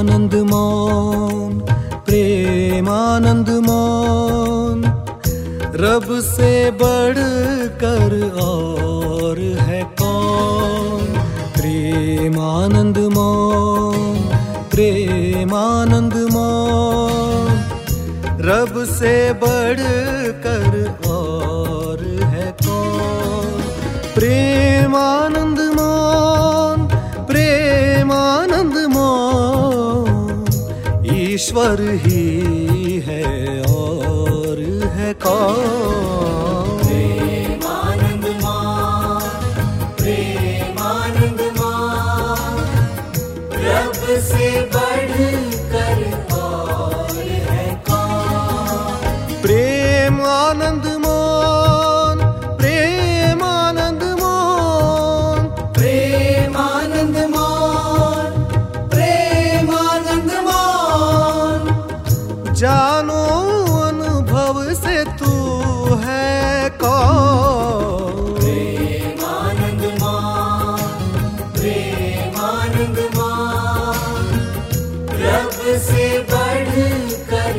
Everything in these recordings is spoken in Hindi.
आनंद मौन, प्रेम आनंद मौन, रब से बढ़कर और है कौन। प्रेम आनंद मौन, प्रेम आनंद मौन, रब से बढ़कर और है कौन। प्रेम आनंद मौन, प्रेम आनंद मौन, ईश्वर ही है और है कौन। प्रेम आनंद मौन, प्रेम आनंद मौन, रब से बढ़कर और है कौन। प्रेम आनंद जानो अनुभव से तू है कौन। प्रेम आनंद मान, प्रेम आनंद मान, रब से बढ़कर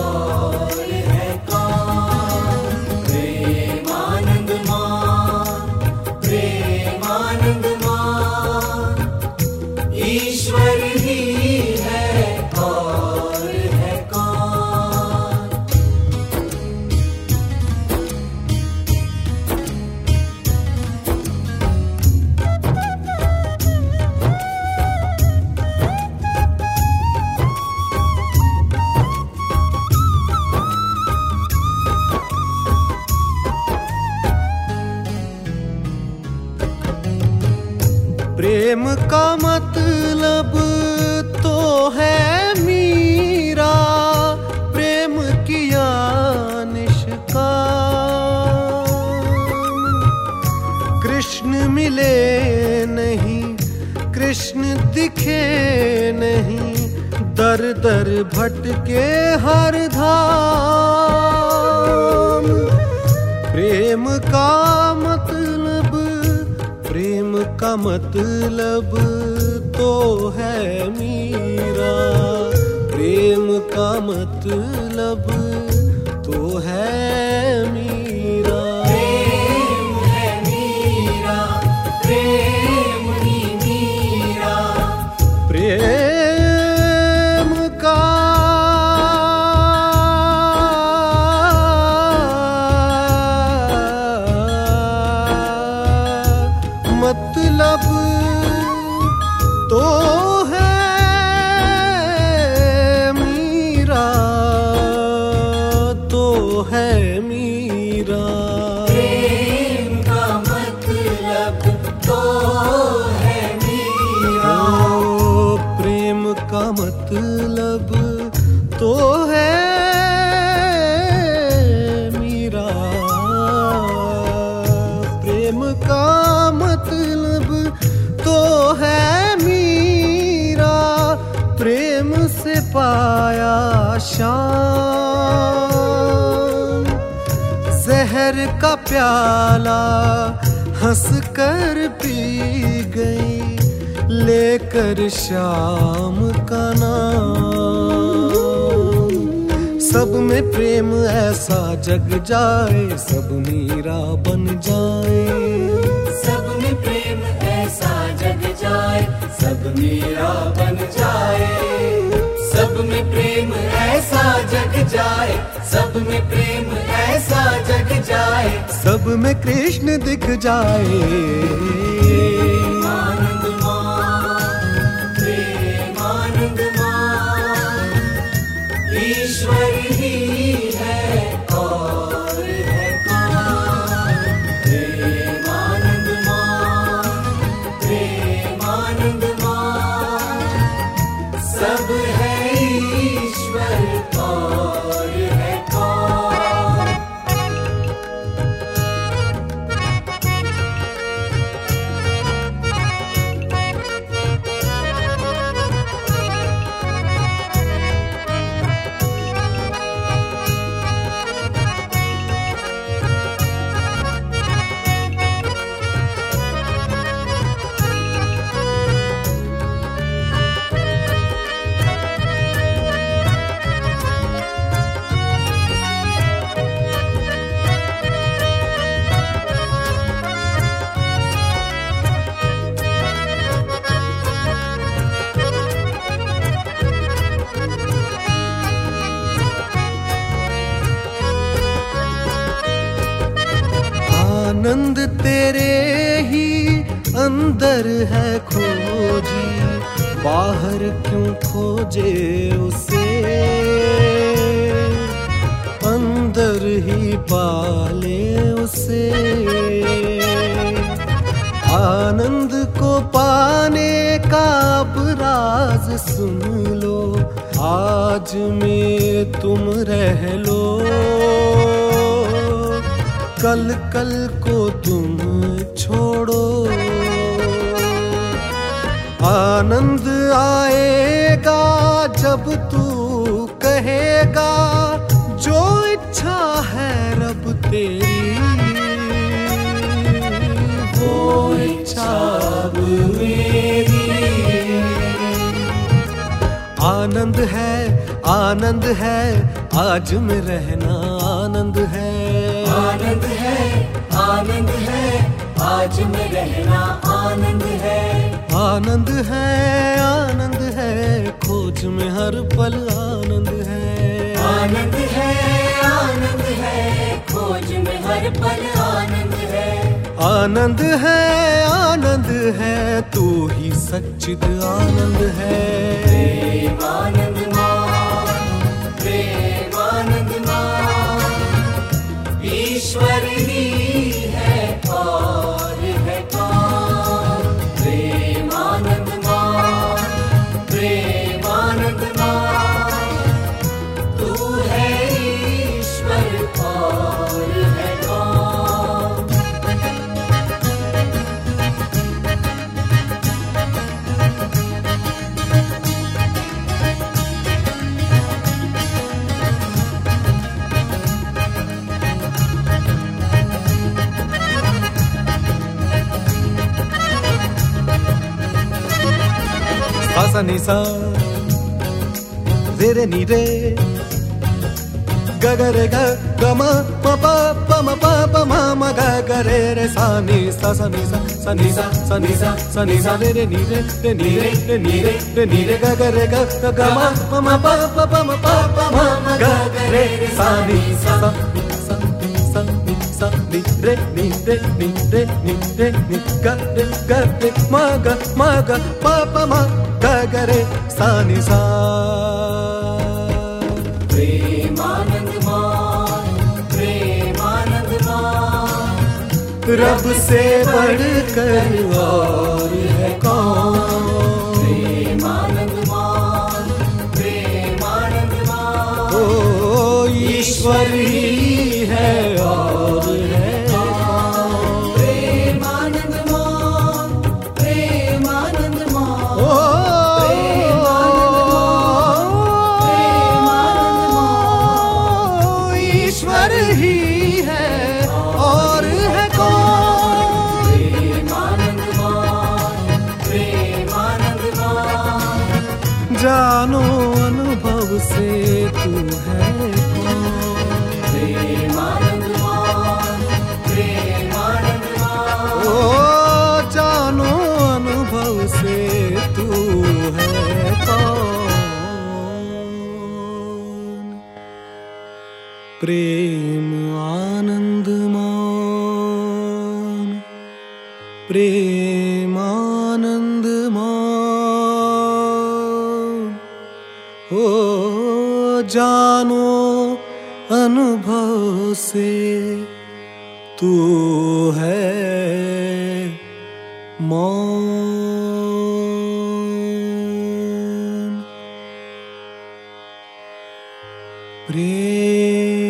और है कौन। प्रेम आनंद मान, प्रेम आनंद मान, ईश्वर ही है और है कौन। प्रेम का मतलब तो है मीरा, प्रेम किया निष्का कृष्ण मिले नहीं, कृष्ण दिखे नहीं, दर दर भटके हर धाम। प्रेम का मतलब, प्रेम का मतलब तो है मीरा, प्रेम का मतलब तो है मीरा। प्रेम है मीरा, प्रेम ही मीरा, प्रेम का मतलब तो है मीरा, तो है मीरा। प्रेम का मतलब तो है मीरा, प्रेम का मतलब तो है मीरा। प्रेम का मतलब तो है मीरा, प्रेम से पाया शान, जहर का प्याला हंस कर पी गई, लेकर शाम का नाम। सब में प्रेम ऐसा जग जाए, सब मीरा बन जाए, सब में प्रेम ऐसा जग जाए, सब मीरा बन जाए। सब में प्रेम ऐसा जग जाए, सब में प्रेम ऐसा जग जाए, सब में कृष्ण दिख जाए। प्रेम आनंद मान, प्रेम आनंद मान, ईश्वर ही है और है कौन। प्रेम आनंद मान, प्रेम आनंद मान, सब है ईश्वर और है कौन। आनंद तेरे ही अंदर है खोजी, बाहर क्यों खोजे उसे, अंदर ही पाले उसे। आनंद को पाने का राज सुन लो, आज में तुम रह लो, कल कल को तुम छोड़ो। आनंद आएगा जब तू कहेगा जो इच्छा है रब तेरी, वो इच्छा अब मेरी। आनंद है, आनंद है, आज में रहना आनंद है। आनंद है, आनंद है, आज में रहना आनंद है। आनंद है, आनंद है, खोज में हर पल आनंद है। आनंद है, आनंद है, खोज में हर पल आनंद है। आनंद है, आनंद है, तू ही सच्चिद आनंद है। प्रेमानंद मां, प्रेमानंद मां, ईश्वर ही है और है कौन। प्रेमानंद मां, प्रेमानंद मां, तू है ईश्वर और है कौन। सा नी सा रे रे नी रे ग ग रे ग ग म प प म प प म म ग ग रे रे सा नी सा सा नी सा सा नी सा सा नी सा रे रे नी रे रे नी रे रे नी रे रे नी रे ग ग रे ग ग म म प प म प प म म ग ग रे रे सा नी सा सा नी सा नी रे नी रे नी रे नी रे नी ग रे म ग प प म गगरे सानी सा। प्रेमानंद मां, प्रेमानंद मां, रब से बढ़कर और है कौन। प्रेमानंद मां, प्रेमानंद मां, ओ ईश्वर ही है और है। जानो अनुभव से तू है कौन। प्रेमानंद मान, प्रेमानंद मान, ओ जानो अनुभव से तू है कौन। प्रेम आनंद मान, प्रेमानंद जानो अनुभव से तू है मौन। प्रेम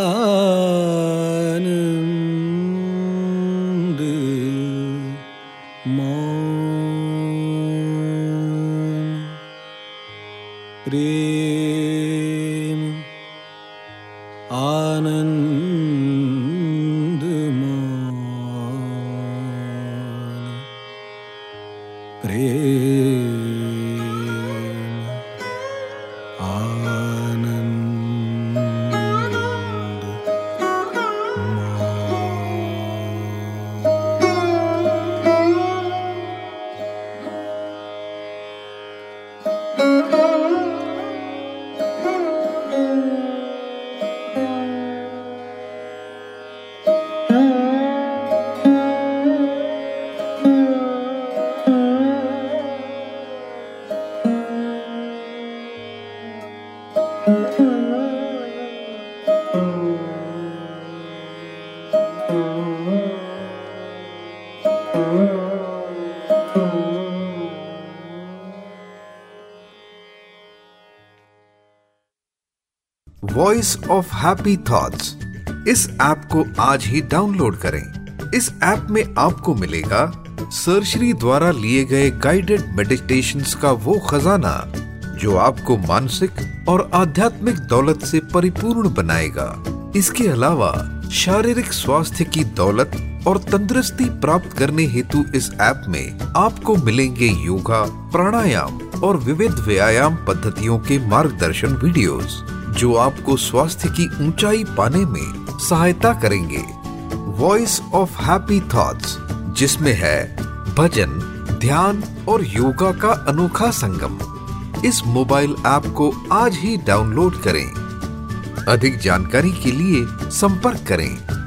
आनंद मौन। प्रेम आनंद मान, प्रेम आनंद Maan. Voice of happy thoughts. इस ऐप को आज ही डाउनलोड करें। इस ऐप में आपको मिलेगा सरश्री द्वारा लिए गए गाइडेड मेडिटेशंस का वो खजाना जो आपको मानसिक और आध्यात्मिक दौलत से परिपूर्ण बनाएगा। इसके अलावा शारीरिक स्वास्थ्य की दौलत और तंदुरुस्ती प्राप्त करने हेतु इस ऐप में आपको मिलेंगे योगा, प्राणायाम और विविध व्यायाम पद्धतियों के मार्गदर्शन वीडियोस, जो आपको स्वास्थ्य की ऊंचाई पाने में सहायता करेंगे। वॉइस ऑफ हैप्पी थॉट्स, जिसमें है भजन, ध्यान और योगा का अनोखा संगम। इस मोबाइल ऐप को आज ही डाउनलोड करें। अधिक जानकारी के लिए संपर्क करें।